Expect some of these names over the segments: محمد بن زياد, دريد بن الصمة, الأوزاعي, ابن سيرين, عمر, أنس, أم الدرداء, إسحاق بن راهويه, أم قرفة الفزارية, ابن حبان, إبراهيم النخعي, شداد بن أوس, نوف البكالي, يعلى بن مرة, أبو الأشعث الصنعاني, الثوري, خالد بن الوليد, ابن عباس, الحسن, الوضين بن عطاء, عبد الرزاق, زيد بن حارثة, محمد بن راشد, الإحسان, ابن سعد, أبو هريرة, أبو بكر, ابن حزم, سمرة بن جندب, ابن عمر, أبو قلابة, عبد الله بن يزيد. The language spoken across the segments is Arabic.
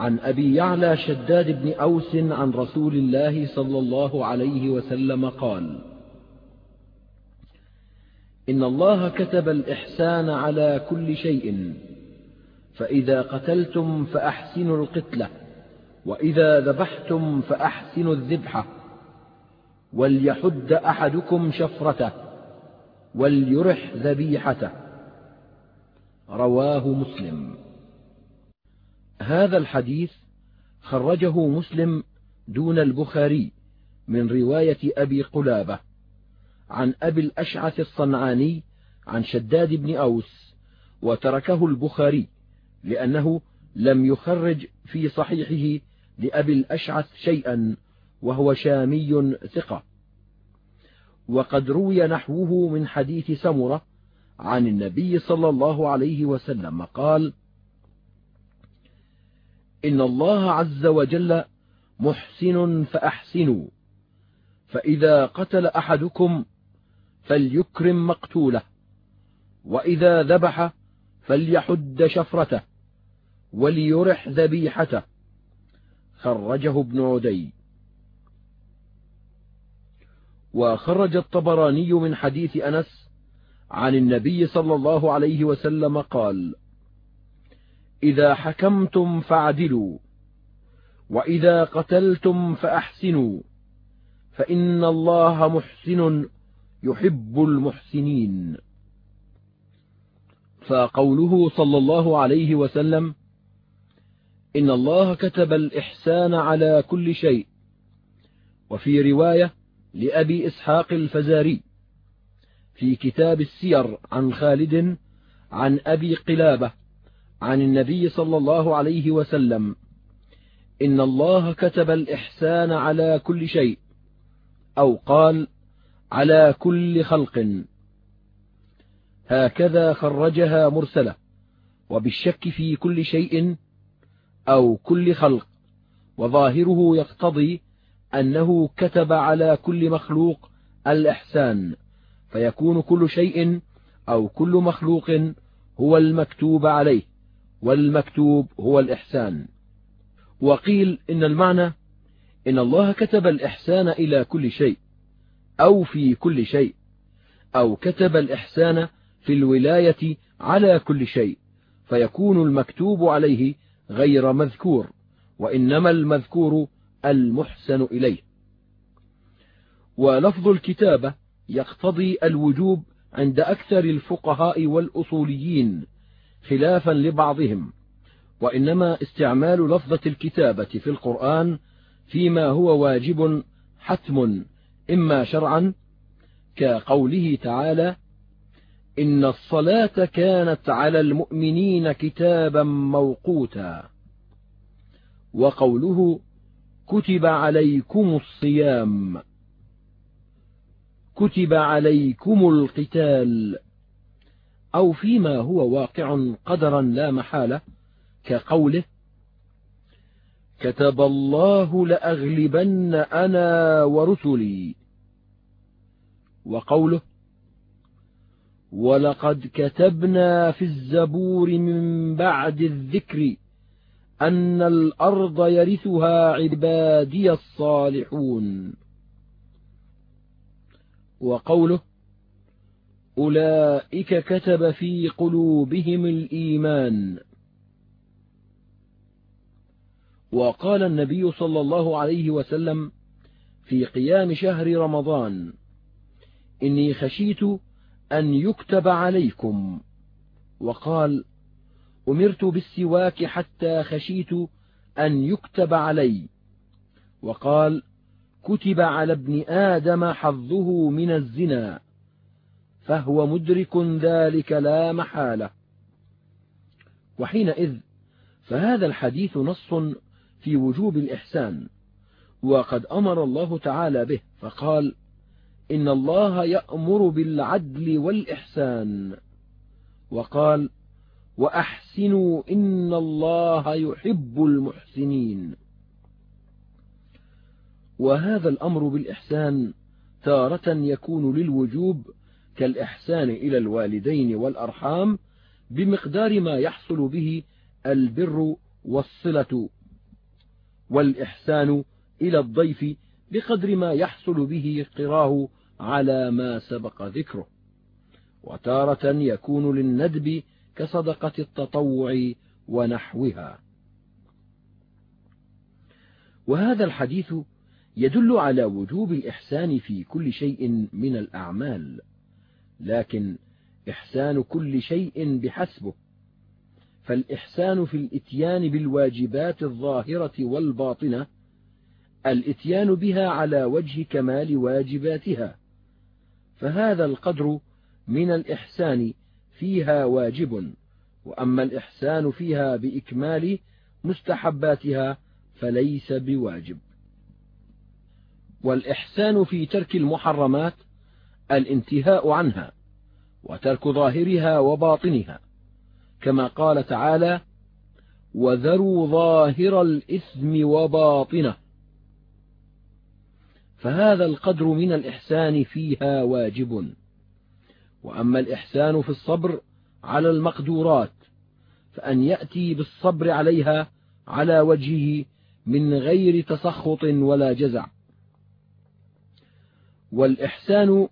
عن أبي يعلى شداد بن أوس عن رسول الله صلى الله عليه وسلم قال: إن الله كتب الإحسان على كل شيء، فإذا قتلتم فأحسنوا القتلة، وإذا ذبحتم فأحسنوا الذبحة، وليحد أحدكم شفرته، وليرح ذبيحته. رواه مسلم. هذا الحديث خرجه مسلم دون البخاري من رواية أبي قلابة عن أبي الأشعث الصنعاني عن شداد بن أوس، وتركه البخاري لأنه لم يخرج في صحيحه لأبي الأشعث شيئا، وهو شامي ثقة. وقد روي نحوه من حديث سمرة عن النبي صلى الله عليه وسلم قال: إن الله عز وجل محسن فأحسنوا، فإذا قتل أحدكم فليكرم مقتوله، وإذا ذبح فليحد شفرته، وليرح ذبيحته. خرجه ابن عدي. وخرج الطبراني من حديث أنس عن النبي صلى الله عليه وسلم قال: إذا حكمتم فاعدلوا، وإذا قتلتم فأحسنوا، فإن الله محسن يحب المحسنين. فقوله صلى الله عليه وسلم: إن الله كتب الإحسان على كل شيء، وفي رواية لأبي إسحاق الفزاري في كتاب السير عن خالد عن أبي قلابة عن النبي صلى الله عليه وسلم: إن الله كتب الإحسان على كل شيء، أو قال: على كل خلق. هكذا خرجها مرسلة، وبالشك في كل شيء أو كل خلق، وظاهره يقتضي أنه كتب على كل مخلوق الإحسان، فيكون كل شيء أو كل مخلوق هو المكتوب عليه، والمكتوب هو الإحسان. وقيل إن المعنى إن الله كتب الإحسان إلى كل شيء، أو في كل شيء، أو كتب الإحسان في الولاية على كل شيء، فيكون المكتوب عليه غير مذكور، وإنما المذكور المحسن إليه. ولفظ الكتابة يقتضي الوجوب عند أكثر الفقهاء والأصوليين خلافا لبعضهم، وإنما استعمال لفظة الكتابة في القرآن فيما هو واجب حتم إما شرعا، كقوله تعالى: إن الصلاة كانت على المؤمنين كتابا موقوتا، وقوله: كتب عليكم الصيام، كتب عليكم القتال، أو فيما هو واقع قدرا لا محالة، كقوله: كتب الله لأغلبن أنا ورسلي، وقوله: ولقد كتبنا في الزبور من بعد الذكر أن الأرض يرثها عبادي الصالحون، وقوله: أولئك كتب في قلوبهم الإيمان. وقال النبي صلى الله عليه وسلم في قيام شهر رمضان: إني خشيت أن يكتب عليكم، وقال: أمرت بالسواك حتى خشيت أن يكتب علي، وقال: كتب على ابن آدم حظه من الزنا، فهو مدرك ذلك لا محالة. وحينئذ فهذا الحديث نص في وجوب الإحسان، وقد أمر الله تعالى به فقال: إن الله يأمر بالعدل والإحسان، وقال: وأحسنوا إن الله يحب المحسنين. وهذا الأمر بالإحسان تارة يكون للوجوب كالإحسان إلى الوالدين والأرحام بمقدار ما يحصل به البر والصلة والإحسان إلى الضيف بقدر ما يحصل به قراه على ما سبق ذكره، وتارة يكون للندب كصدقة التطوع ونحوها. وهذا الحديث يدل على وجوب الإحسان في كل شيء من الأعمال، لكن إحسان كل شيء بحسبه، فالإحسان في الإتيان بالواجبات الظاهرة والباطنة الإتيان بها على وجه كمال واجباتها، فهذا القدر من الإحسان فيها واجب، وأما الإحسان فيها بإكمال مستحباتها فليس بواجب. والإحسان في ترك المحرمات الانتهاء عنها وترك ظاهرها وباطنها، كما قال تعالى: وذروا ظاهر الإثم وباطنه، فهذا القدر من الإحسان فيها واجب. وأما الإحسان في الصبر على المقدورات فأن يأتي بالصبر عليها على وجهه من غير تسخط ولا جزع. والإحسان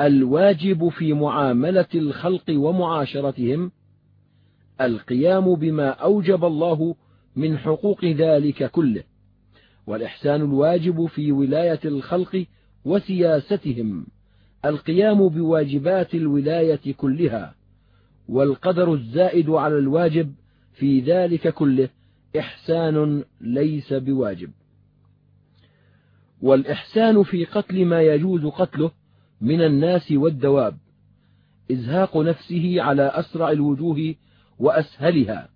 الواجب في معاملة الخلق ومعاشرتهم القيام بما أوجب الله من حقوق ذلك كله، والإحسان الواجب في ولاية الخلق وسياستهم القيام بواجبات الولاية كلها، والقدر الزائد على الواجب في ذلك كله إحسان ليس بواجب. والإحسان في قتل ما يجوز قتله من الناس والدواب، إزهاق نفسه على أسرع الوجوه وأسهلها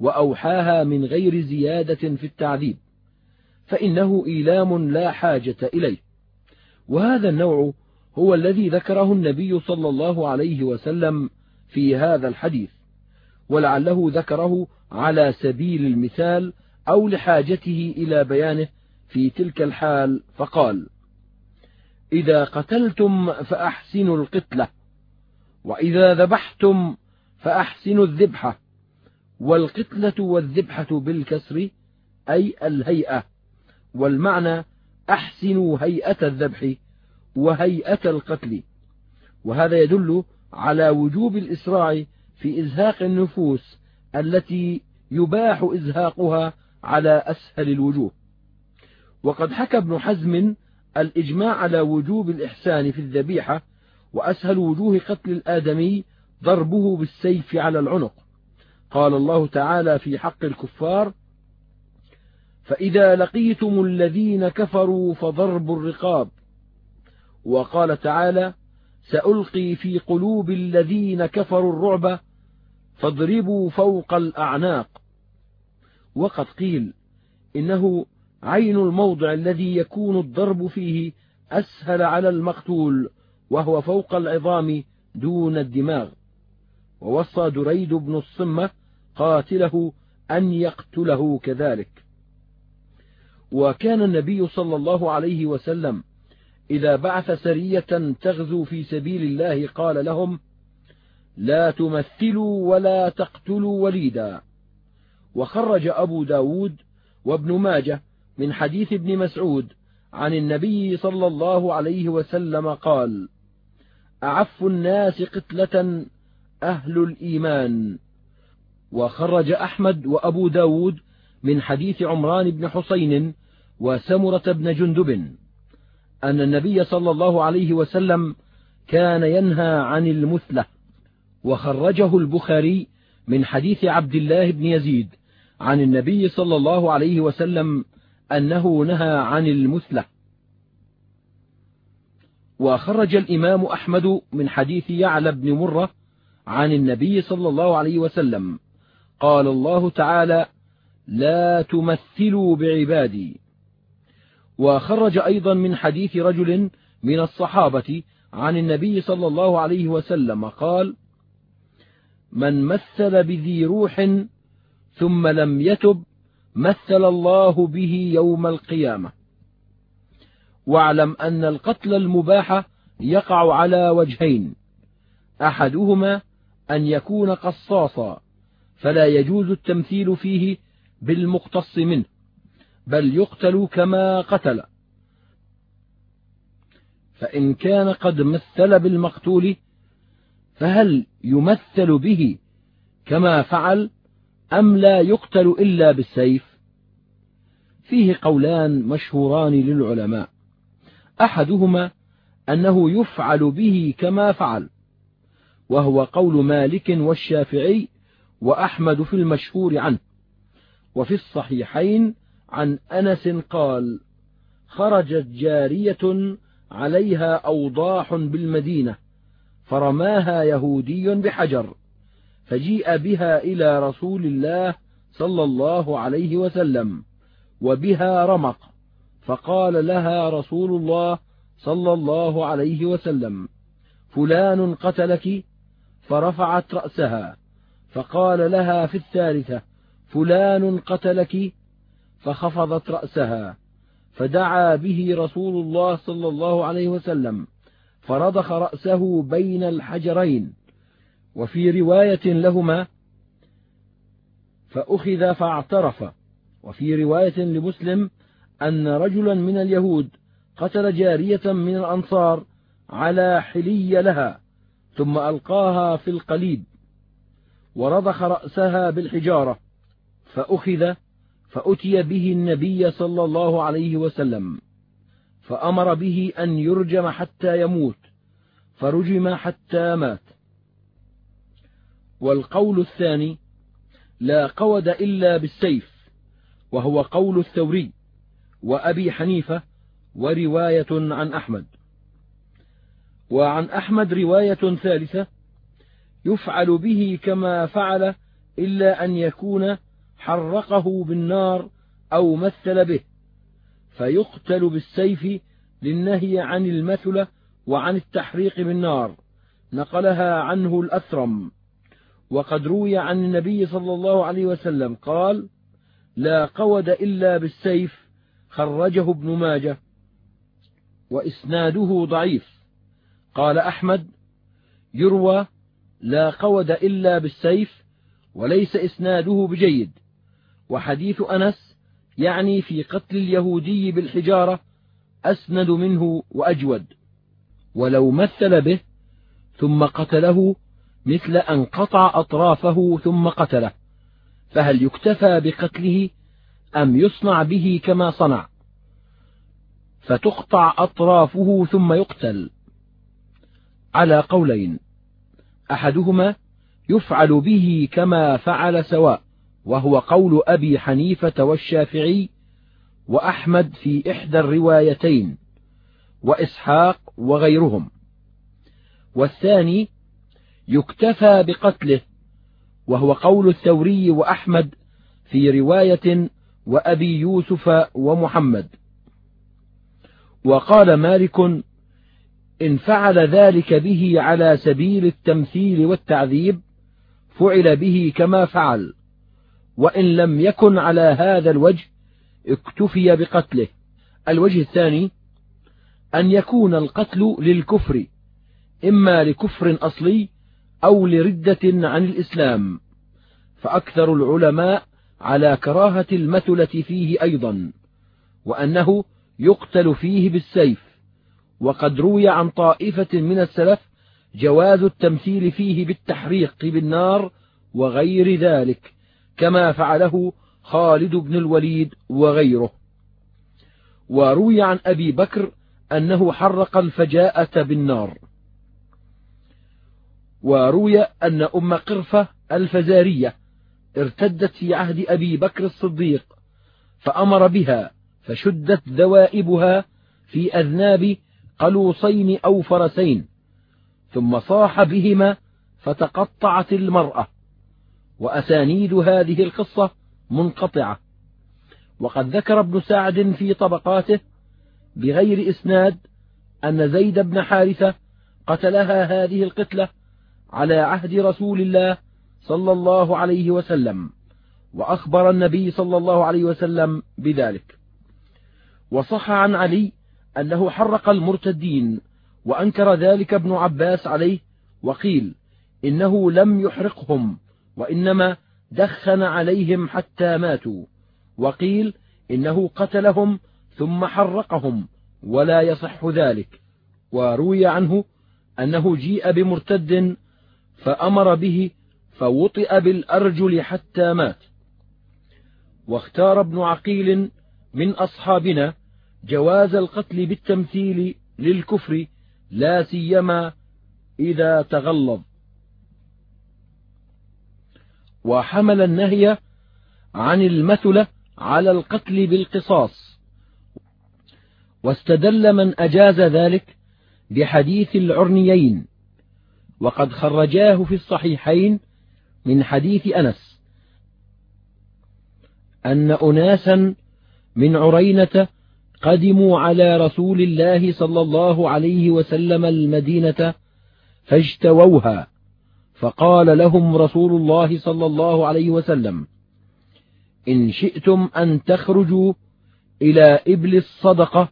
وأوحاها من غير زيادة في التعذيب، فإنه إيلام لا حاجة إليه. وهذا النوع هو الذي ذكره النبي صلى الله عليه وسلم في هذا الحديث، ولعله ذكره على سبيل المثال أو لحاجته إلى بيانه في تلك الحال، فقال: إذا قتلتم فأحسنوا القتلة، وإذا ذبحتم فأحسنوا الذبحة، والقتلة والذبحة بالكسر أي الهيئة، والمعنى أحسنوا هيئة الذبح وهيئة القتل. وهذا يدل على وجوب الإسراع في إزهاق النفوس التي يباح إزهاقها على أسهل الوجوه. وقد حكى ابن حزم الإجماع على وجوب الإحسان في الذبيحة، وأسهل وجوه قتل الآدمي ضربه بالسيف على العنق. قال الله تعالى في حق الكفار: فإذا لقيتم الذين كفروا فضرب الرقاب. وقال تعالى: سألقي في قلوب الذين كفروا الرعب فاضربوا فوق الأعناق. وقد قيل إنه عين الموضع الذي يكون الضرب فيه أسهل على المقتول، وهو فوق العظام دون الدماغ. ووصى دريد بن الصمة قاتله أن يقتله كذلك. وكان النبي صلى الله عليه وسلم إذا بعث سرية تغزو في سبيل الله قال لهم: لا تمثلوا ولا تقتلوا وليدا. وخرج أبو داود وابن ماجه من حديث ابن مسعود عن النبي صلى الله عليه وسلم قال: أعف الناس قتلة أهل الإيمان. وخرج أحمد وأبو داود من حديث عمران بن حصين وسمرة بن جندب أن النبي صلى الله عليه وسلم كان ينهى عن المثلة. وخرجه البخاري من حديث عبد الله بن يزيد عن النبي صلى الله عليه وسلم أنه نهى عن المثلة. وخرج الإمام أحمد من حديث يعلى بن مرة عن النبي صلى الله عليه وسلم قال الله تعالى: لا تمثلوا بعبادي. وخرج أيضا من حديث رجل من الصحابة عن النبي صلى الله عليه وسلم قال: من مثل بذي روح ثم لم يتب مثل الله به يوم القيامة. واعلم أن القتل المباح يقع على وجهين: أحدهما أن يكون قصاصا فلا يجوز التمثيل فيه بالمقتص منه، بل يقتل كما قتل، فإن كان قد مثل بالمقتول فهل يمثل به كما فعل أم لا يقتل إلا بالسيف؟ فيه قولان مشهوران للعلماء، أحدهما أنه يفعل به كما فعل، وهو قول مالك والشافعي وأحمد في المشهور عنه، وفي الصحيحين عن أنس قال: خرجت جارية عليها أوضاح بالمدينة فرماها يهودي بحجر، فجيء بها إلى رسول الله صلى الله عليه وسلم وبها رمق، فقال لها رسول الله صلى الله عليه وسلم: فلان قتلك، فرفعت رأسها، فقال لها في الثالثة: فلان قتلك، فخفضت رأسها، فدعا به رسول الله صلى الله عليه وسلم فرضخ رأسه بين الحجرين، وفي رواية لهما فأخذ فاعترف، وفي رواية لمسلم أن رجلا من اليهود قتل جارية من الأنصار على حلي لها ثم ألقاها في القليب ورضخ رأسها بالحجارة فأخذ فأتي به النبي صلى الله عليه وسلم فأمر به أن يرجم حتى يموت، فرجم حتى مات. والقول الثاني: لا قود إلا بالسيف، وهو قول الثوري وأبي حنيفة ورواية عن أحمد. وعن أحمد رواية ثالثة: يفعل به كما فعل إلا أن يكون حرقه بالنار أو مثل به، فيقتل بالسيف للنهي عن المثل وعن التحريق بالنار، نقلها عنه الأثرم. وقد روي عن النبي صلى الله عليه وسلم قال: لا قود إلا بالسيف، خرجه ابن ماجه وإسناده ضعيف. قال أحمد: يروى لا قود إلا بالسيف وليس إسناده بجيد، وحديث أنس يعني في قتل اليهودي بالحجارة أسند منه وأجود، ولو مثل به ثم قتله مثل أن قطع أطرافه ثم قتله، فهل يكتفى بقتله أم يصنع به كما صنع فتقطع أطرافه ثم يقتل؟ على قولين: أحدهما يفعل به كما فعل سواء، وهو قول أبي حنيفة والشافعي وأحمد في إحدى الروايتين وإسحاق وغيرهم، والثاني يكتفى بقتله، وهو قول الثوري وأحمد في رواية وأبي يوسف ومحمد. وقال مالك: إن فعل ذلك به على سبيل التمثيل والتعذيب فعل به كما فعل، وإن لم يكن على هذا الوجه اكتفي بقتله. الوجه الثاني أن يكون القتل للكفر، إما لكفر أصلي أو لردة عن الإسلام، فأكثر العلماء على كراهة المثلة فيه أيضا، وأنه يقتل فيه بالسيف. وقد روي عن طائفة من السلف جواز التمثيل فيه بالتحريق بالنار وغير ذلك، كما فعله خالد بن الوليد وغيره. وروي عن أبي بكر أنه حرق الفجاءة بالنار. وروي أن أم قرفة الفزارية ارتدت في عهد أبي بكر الصديق فأمر بها، فشدت ذوائبها في أذناب قلوصين أو فرسين، ثم صاح بهما فتقطعت المرأة. وأسانيد هذه القصة منقطعة، وقد ذكر ابن سعد في طبقاته بغير إسناد أن زيد بن حارثة قتلها هذه القتلة على عهد رسول الله صلى الله عليه وسلم، وأخبر النبي صلى الله عليه وسلم بذلك. وصح عن علي أنه حرق المرتدين، وأنكر ذلك ابن عباس عليه، وقيل إنه لم يحرقهم وإنما دخن عليهم حتى ماتوا، وقيل إنه قتلهم ثم حرقهم ولا يصح ذلك. وروي عنه أنه جيء بمرتد فأمر به فوطئ بالأرجل حتى مات. واختار ابن عقيل من أصحابنا جواز القتل بالتمثيل للكفر لا سيما إذا تغلظ، وحمل النهي عن المثلة على القتل بالقصاص، واستدل من أجاز ذلك بحديث العرنيين، وقد خرجاه في الصحيحين من حديث أنس أن أناسا من عرينة قدموا على رسول الله صلى الله عليه وسلم المدينة فاجتووها، فقال لهم رسول الله صلى الله عليه وسلم: إن شئتم أن تخرجوا إلى إبل الصدقة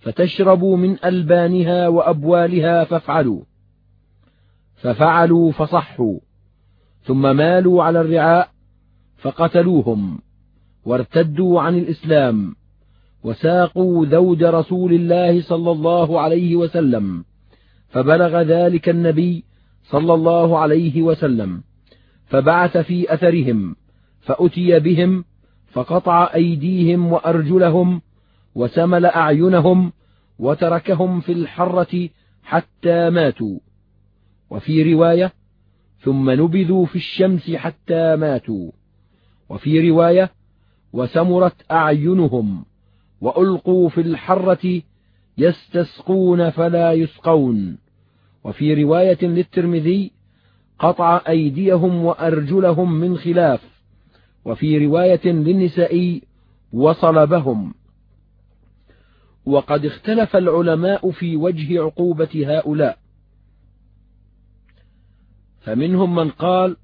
فتشربوا من ألبانها وأبوالها فافعلوا، ففعلوا فصحوا، ثم مالوا على الرعاء فقتلوهم وارتدوا عن الإسلام، وساقوا ذود رسول الله صلى الله عليه وسلم، فبلغ ذلك النبي صلى الله عليه وسلم فبعث في أثرهم، فأتي بهم فقطع أيديهم وأرجلهم وسمل أعينهم وتركهم في الحرة حتى ماتوا. وفي رواية: ثم نبذوا في الشمس حتى ماتوا. وفي رواية: وسمرت أعينهم وألقوا في الحرة يستسقون فلا يسقون. وفي رواية للترمذي: قطع أيديهم وأرجلهم من خلاف. وفي رواية للنسائي: وصلبهم. وقد اختلف العلماء في وجه عقوبة هؤلاء، فمنهم من قال: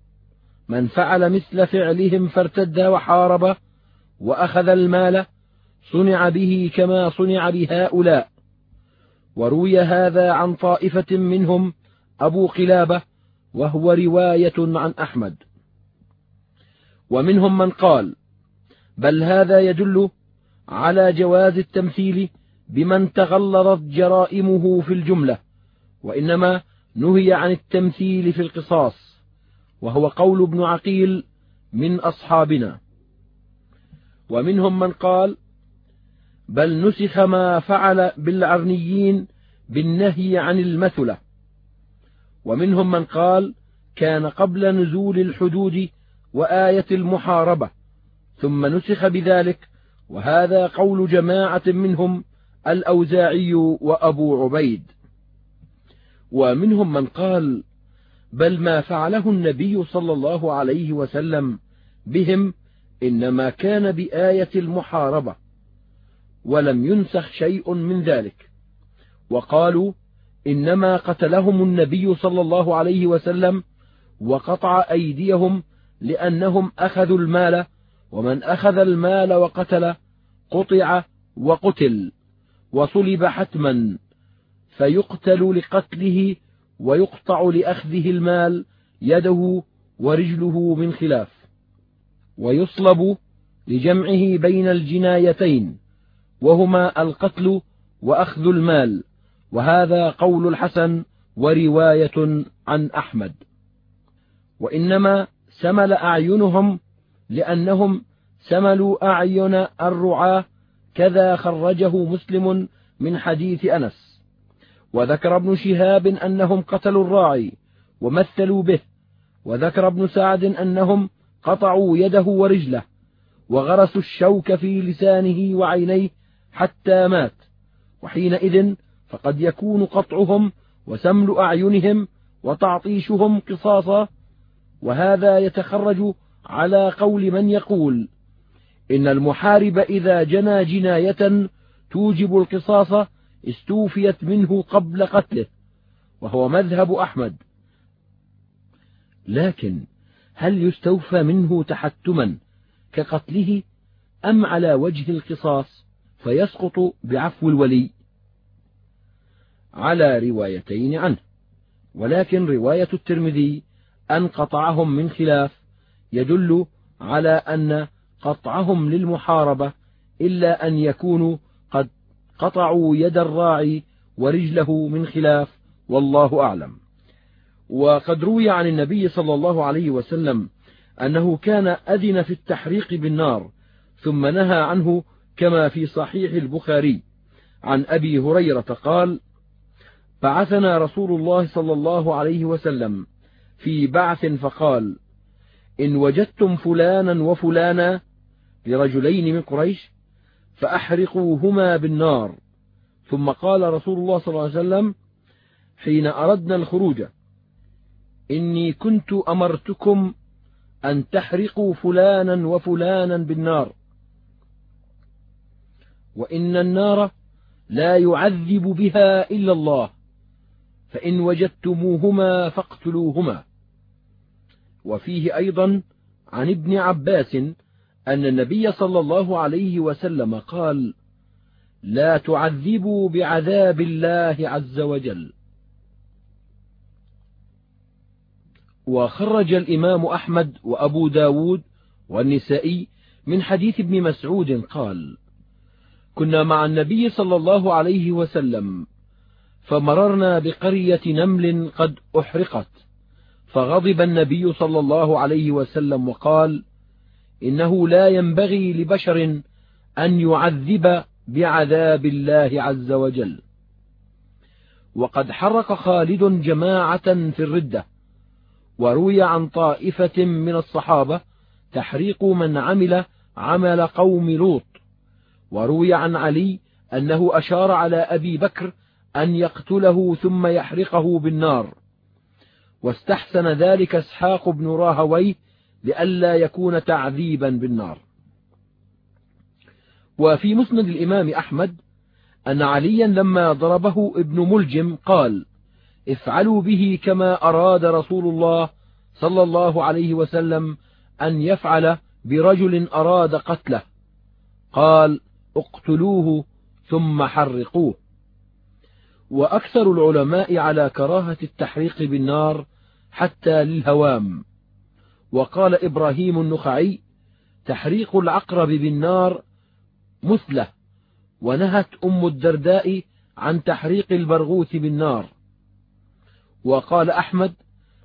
من فعل مثل فعلهم فارتد وحارب وأخذ المال صنع به كما صنع بهؤلاء. وروي هذا عن طائفة منهم أبو قلابة، وهو رواية عن أحمد. ومنهم من قال: بل هذا يدل على جواز التمثيل بمن تغلظت جرائمه في الجملة، وإنما نهي عن التمثيل في القصاص، وهو قول ابن عقيل من أصحابنا. ومنهم من قال: بل نسخ ما فعل بالعرنيين بالنهي عن المثلة. ومنهم من قال: كان قبل نزول الحدود وآية المحاربة ثم نسخ بذلك، وهذا قول جماعة منهم الأوزاعي وأبو عبيد. ومنهم من قال: بل ما فعله النبي صلى الله عليه وسلم بهم إنما كان بآية المحاربة ولم ينسخ شيء من ذلك. وقالوا: إنما قتلهم النبي صلى الله عليه وسلم وقطع أيديهم لأنهم أخذوا المال، ومن أخذ المال وقتل قطع وقتل وصلب حتما، فيقتل لقتله ويقطع لأخذه المال يده ورجله من خلاف، ويصلب لجمعه بين الجنايتين، وهما القتل وأخذ المال. وهذا قول الحسن ورواية عن أحمد. وإنما سمل أعينهم لأنهم سملوا أعين الرعاة، كذا خرجه مسلم من حديث أنس. وذكر ابن شهاب أنهم قتلوا الراعي ومثلوا به، وذكر ابن سعد أنهم قطعوا يده ورجله وغرسوا الشوك في لسانه وعينيه حتى مات. وحينئذ فقد يكون قطعهم وسمل أعينهم وتعطيشهم قصاصا. وهذا يتخرج على قول من يقول: إن المحارب إذا جنى جناية توجب القصاص استوفيت منه قبل قتله، وهو مذهب أحمد. لكن هل يستوفى منه تحتما كقتله أم على وجه القصاص فيسقط بعفو الولي؟ على روايتين عنه، ولكن رواية الترمذي أن قطعهم من خلاف يدل على أن قطعهم للمحاربة إلا أن يكونوا قد قطعوا يد الراعي ورجله من خلاف، والله أعلم. وقد روي عن النبي صلى الله عليه وسلم أنه كان أذن في التحريق بالنار ثم نهى عنه، كما في صحيح البخاري عن أبي هريرة قال: بعثنا رسول الله صلى الله عليه وسلم في بعث فقال: إن وجدتم فلانا وفلانا لرجلين من قريش فأحرقوهما بالنار. ثم قال رسول الله صلى الله عليه وسلم حين أردنا الخروج: إني كنت أمرتكم أن تحرقوا فلانا وفلانا بالنار، وإن النار لا يعذب بها إلا الله، فإن وجدتموهما فاقتلوهما. وفيه أيضا عن ابن عباس أن النبي صلى الله عليه وسلم قال: لا تعذبوا بعذاب الله عز وجل. وخرج الإمام أحمد وأبو داود والنسائي من حديث ابن مسعود قال: كنا مع النبي صلى الله عليه وسلم فمررنا بقرية نمل قد أحرقت، فغضب النبي صلى الله عليه وسلم وقال: إنه لا ينبغي لبشر أن يعذب بعذاب الله عز وجل. وقد حرق خالد جماعة في الردة، وروي عن طائفة من الصحابة تحريق من عمل عمل قوم لوط، وروي عن علي أنه أشار على أبي بكر أن يقتله ثم يحرقه بالنار، واستحسن ذلك إسحاق بن راهويه لئلا يكون تعذيبا بالنار. وفي مسند الإمام أحمد أن عليا لما ضربه ابن ملجم قال: افعلوا به كما أراد رسول الله صلى الله عليه وسلم أن يفعل برجل أراد قتله، قال: اقتلوه ثم حرقوه. وأكثر العلماء على كراهة التحريق بالنار حتى للهوام. وقال إبراهيم النخعي: تحريق العقرب بالنار مثله، ونهت أم الدرداء عن تحريق البرغوث بالنار. وقال أحمد: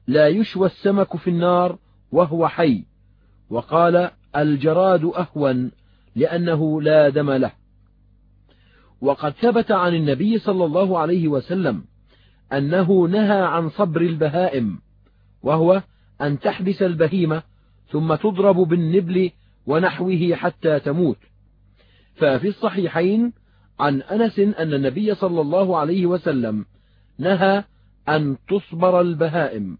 لا يشوى السمك في النار وهو حي، وقال: الجراد أهون لأنه لا دم له. وقد ثبت عن النبي صلى الله عليه وسلم أنه نهى عن صبر البهائم، وهو أن تحبس البهيمة ثم تضرب بالنبل ونحوه حتى تموت. ففي الصحيحين عن أنس أن النبي صلى الله عليه وسلم نهى أن تصبر البهائم.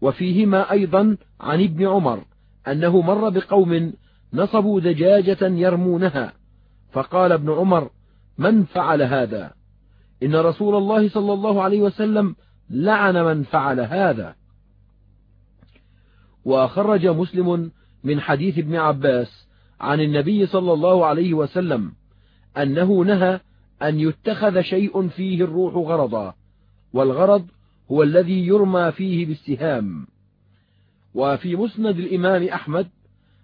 وفيهما أيضا عن ابن عمر أنه مر بقوم نصبوا دجاجة يرمونها، فقال ابن عمر: من فعل هذا؟ إن رسول الله صلى الله عليه وسلم لعن من فعل هذا. وخرج مسلم من حديث ابن عباس عن النبي صلى الله عليه وسلم أنه نهى أن يتخذ شيء فيه الروح غرضا، والغرض هو الذي يرمى فيه بالسهام. وفي مسند الإمام أحمد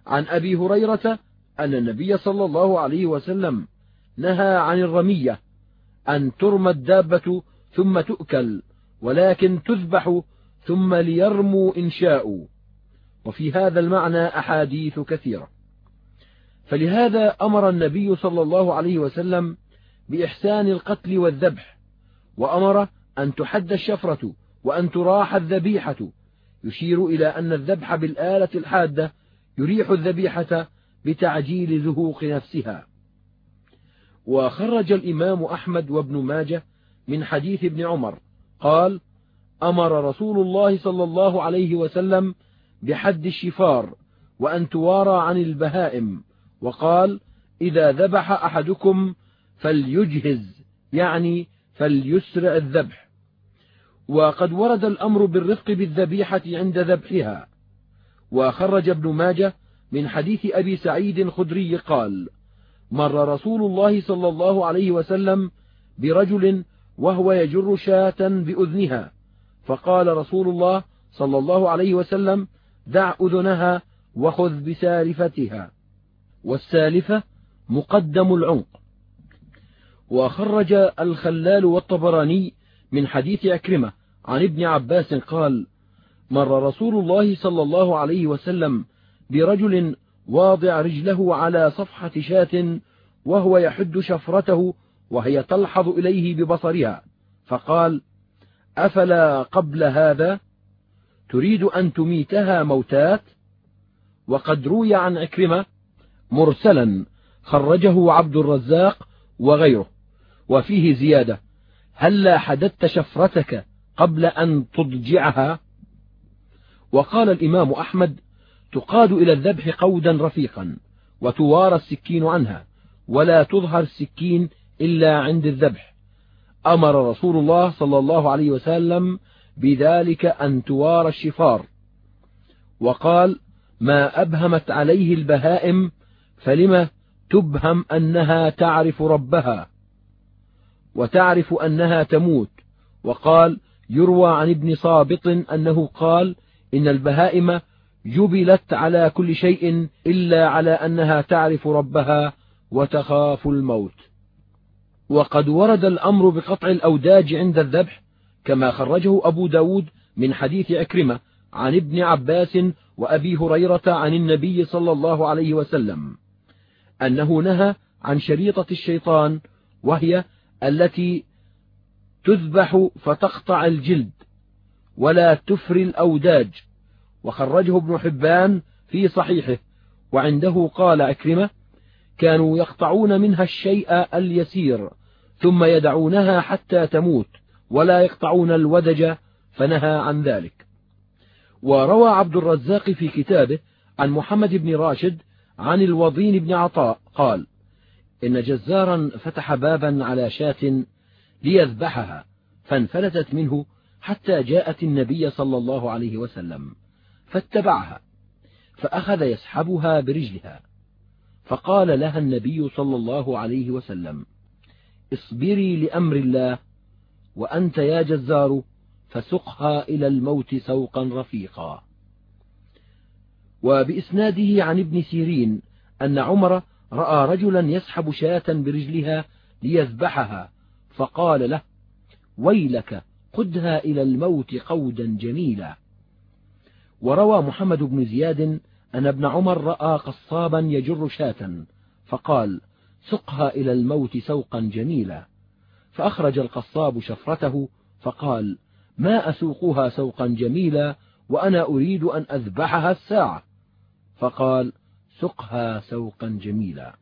عن أبي هريرة أن النبي صلى الله عليه وسلم نهى عن الرمية، أن ترمى الدابة ثم تؤكل، ولكن تذبح ثم ليرموا إن شاءوا. وفي هذا المعنى أحاديث كثيرة. فلهذا أمر النبي صلى الله عليه وسلم بإحسان القتل والذبح، وأمر أن تحد الشفرة وأن تراح الذبيحة، يشير إلى أن الذبح بالآلة الحادة يريح الذبيحة بتعجيل ذهوق نفسها. وخرج الإمام أحمد وابن ماجه من حديث ابن عمر قال: أمر رسول الله صلى الله عليه وسلم بحد الشفار وأن توارى عن البهائم، وقال: إذا ذبح أحدكم فليجهز، يعني فليسرع الذبح. وقد ورد الأمر بالرفق بالذبيحة عند ذبحها. وخرج ابن ماجه من حديث أبي سعيد الخدري قال: مر رسول الله صلى الله عليه وسلم برجل وهو يجر شاة بأذنها، فقال رسول الله صلى الله عليه وسلم: دع أذنها وخذ بسالفتها، والسالفة مقدم العنق. وخرج الخلال والطبراني من حديث عكرمة عن ابن عباس قال: مر رسول الله صلى الله عليه وسلم برجل واضع رجله على صفحة شاة وهو يحد شفرته وهي تلحظ إليه ببصرها، فقال: أفلا قبل هذا تريد أن تميتها موتات؟ وقد روي عن عكرمة مرسلا خرجه عبد الرزاق وغيره، وفيه زيادة: هلا حددت شفرتك قبل أن تضجعها؟ وقال الإمام أحمد: تقاد إلى الذبح قودا رفيقا، وتوارى السكين عنها، ولا تظهر السكين إلا عند الذبح. أمر رسول الله صلى الله عليه وسلم بذلك أن توارى الشفار، وقال: ما أبهمت عليه البهائم فلما تبهم أنها تعرف ربها وتعرف أنها تموت. وقال: يروى عن ابن صابط أنه قال: إن البهائم جبلت على كل شيء إلا على أنها تعرف ربها وتخاف الموت. وقد ورد الأمر بقطع الأوداج عند الذبح كما خرجه أبو داود من حديث عكرمة عن ابن عباس وأبي هريرة عن النبي صلى الله عليه وسلم أنه نهى عن شريطة الشيطان، وهي التي تذبح فتقطع الجلد ولا تفري الأوداج. وخرجه ابن حبان في صحيحه، وعنده قال عكرمة: كانوا يقطعون منها الشيء اليسير ثم يدعونها حتى تموت ولا يقطعون الودج، فنهى عن ذلك. وروى عبد الرزاق في كتابه عن محمد بن راشد عن الوضين بن عطاء قال: إن جزارا فتح بابا على شاة ليذبحها فانفلتت منه حتى جاءت النبي صلى الله عليه وسلم فاتبعها، فأخذ يسحبها برجلها، فقال لها النبي صلى الله عليه وسلم: اصبري لأمر الله وأنت يا جزار، فسقها إلى الموت سوقا رفيقا. وبإسناده عن ابن سيرين أن عمر رأى رجلا يسحب شاة برجلها ليذبحها، فقال له: ويلك، قدها إلى الموت قودا جميلا. وروى محمد بن زياد أن ابن عمر رأى قصابا يجر شاة، فقال: سقها إلى الموت سوقا جميلا، فأخرج القصاب شفرته، فقال: ما أسوقها سوقا جميلا وأنا أريد أن أذبحها الساعة، فقال: سقها سوقا جميلا.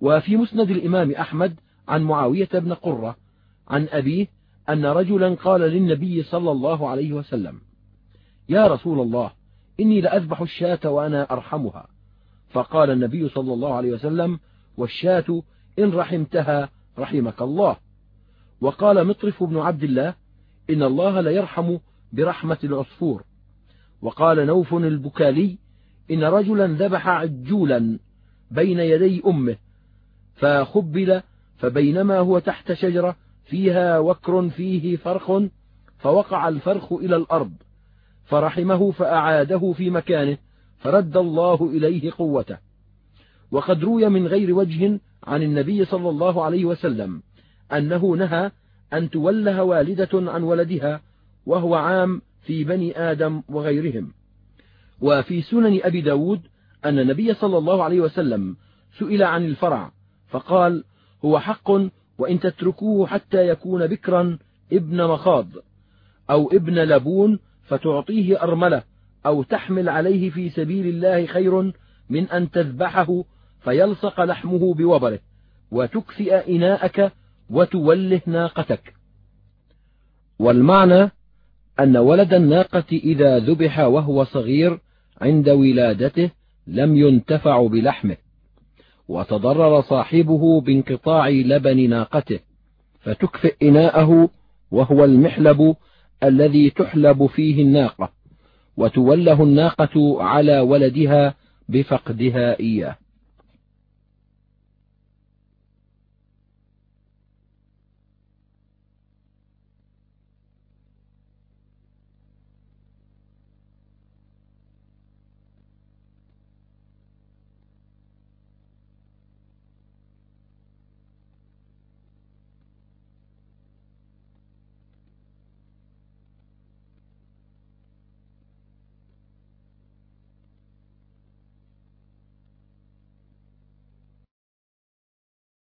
وفي مسند الإمام أحمد عن معاوية بن قرة عن أبيه أن رجلا قال للنبي صلى الله عليه وسلم: يا رسول الله، إني لأذبح الشاة وأنا أرحمها، فقال النبي صلى الله عليه وسلم: والشاة إن رحمتها رحمك الله. وقال مطرف بن عبد الله: إن الله ليرحم برحمة العصفور. وقال نوف البكالي: إن رجلا ذبح عجولا بين يدي أمه فخبل، فبينما هو تحت شجرة فيها وكر فيه فرخ، فوقع الفرخ إلى الأرض فرحمه فأعاده في مكانه، فرد الله إليه قوته. وقد روي من غير وجه عن النبي صلى الله عليه وسلم أنه نهى أن توله والدة عن ولدها، وهو عام في بني آدم وغيرهم. وفي سنن أبي داود أن النبي صلى الله عليه وسلم سئل عن الفرع فقال: هو حق وإن تتركوه حتى يكون بكرا ابن مخاض أو ابن لبون فتعطيه أرملة أو تحمل عليه في سبيل الله خير من أن تذبحه فيلصق لحمه بوبره وتكفئ إناءك وتوله ناقتك. والمعنى أن ولد الناقة إذا ذبح وهو صغير عند ولادته لم ينتفع بلحمه، وتضرر صاحبه بانقطاع لبن ناقته، فتكفئ إناءه وهو المحلب الذي تحلب فيه الناقة، وتوله الناقة على ولدها بفقدها إياه.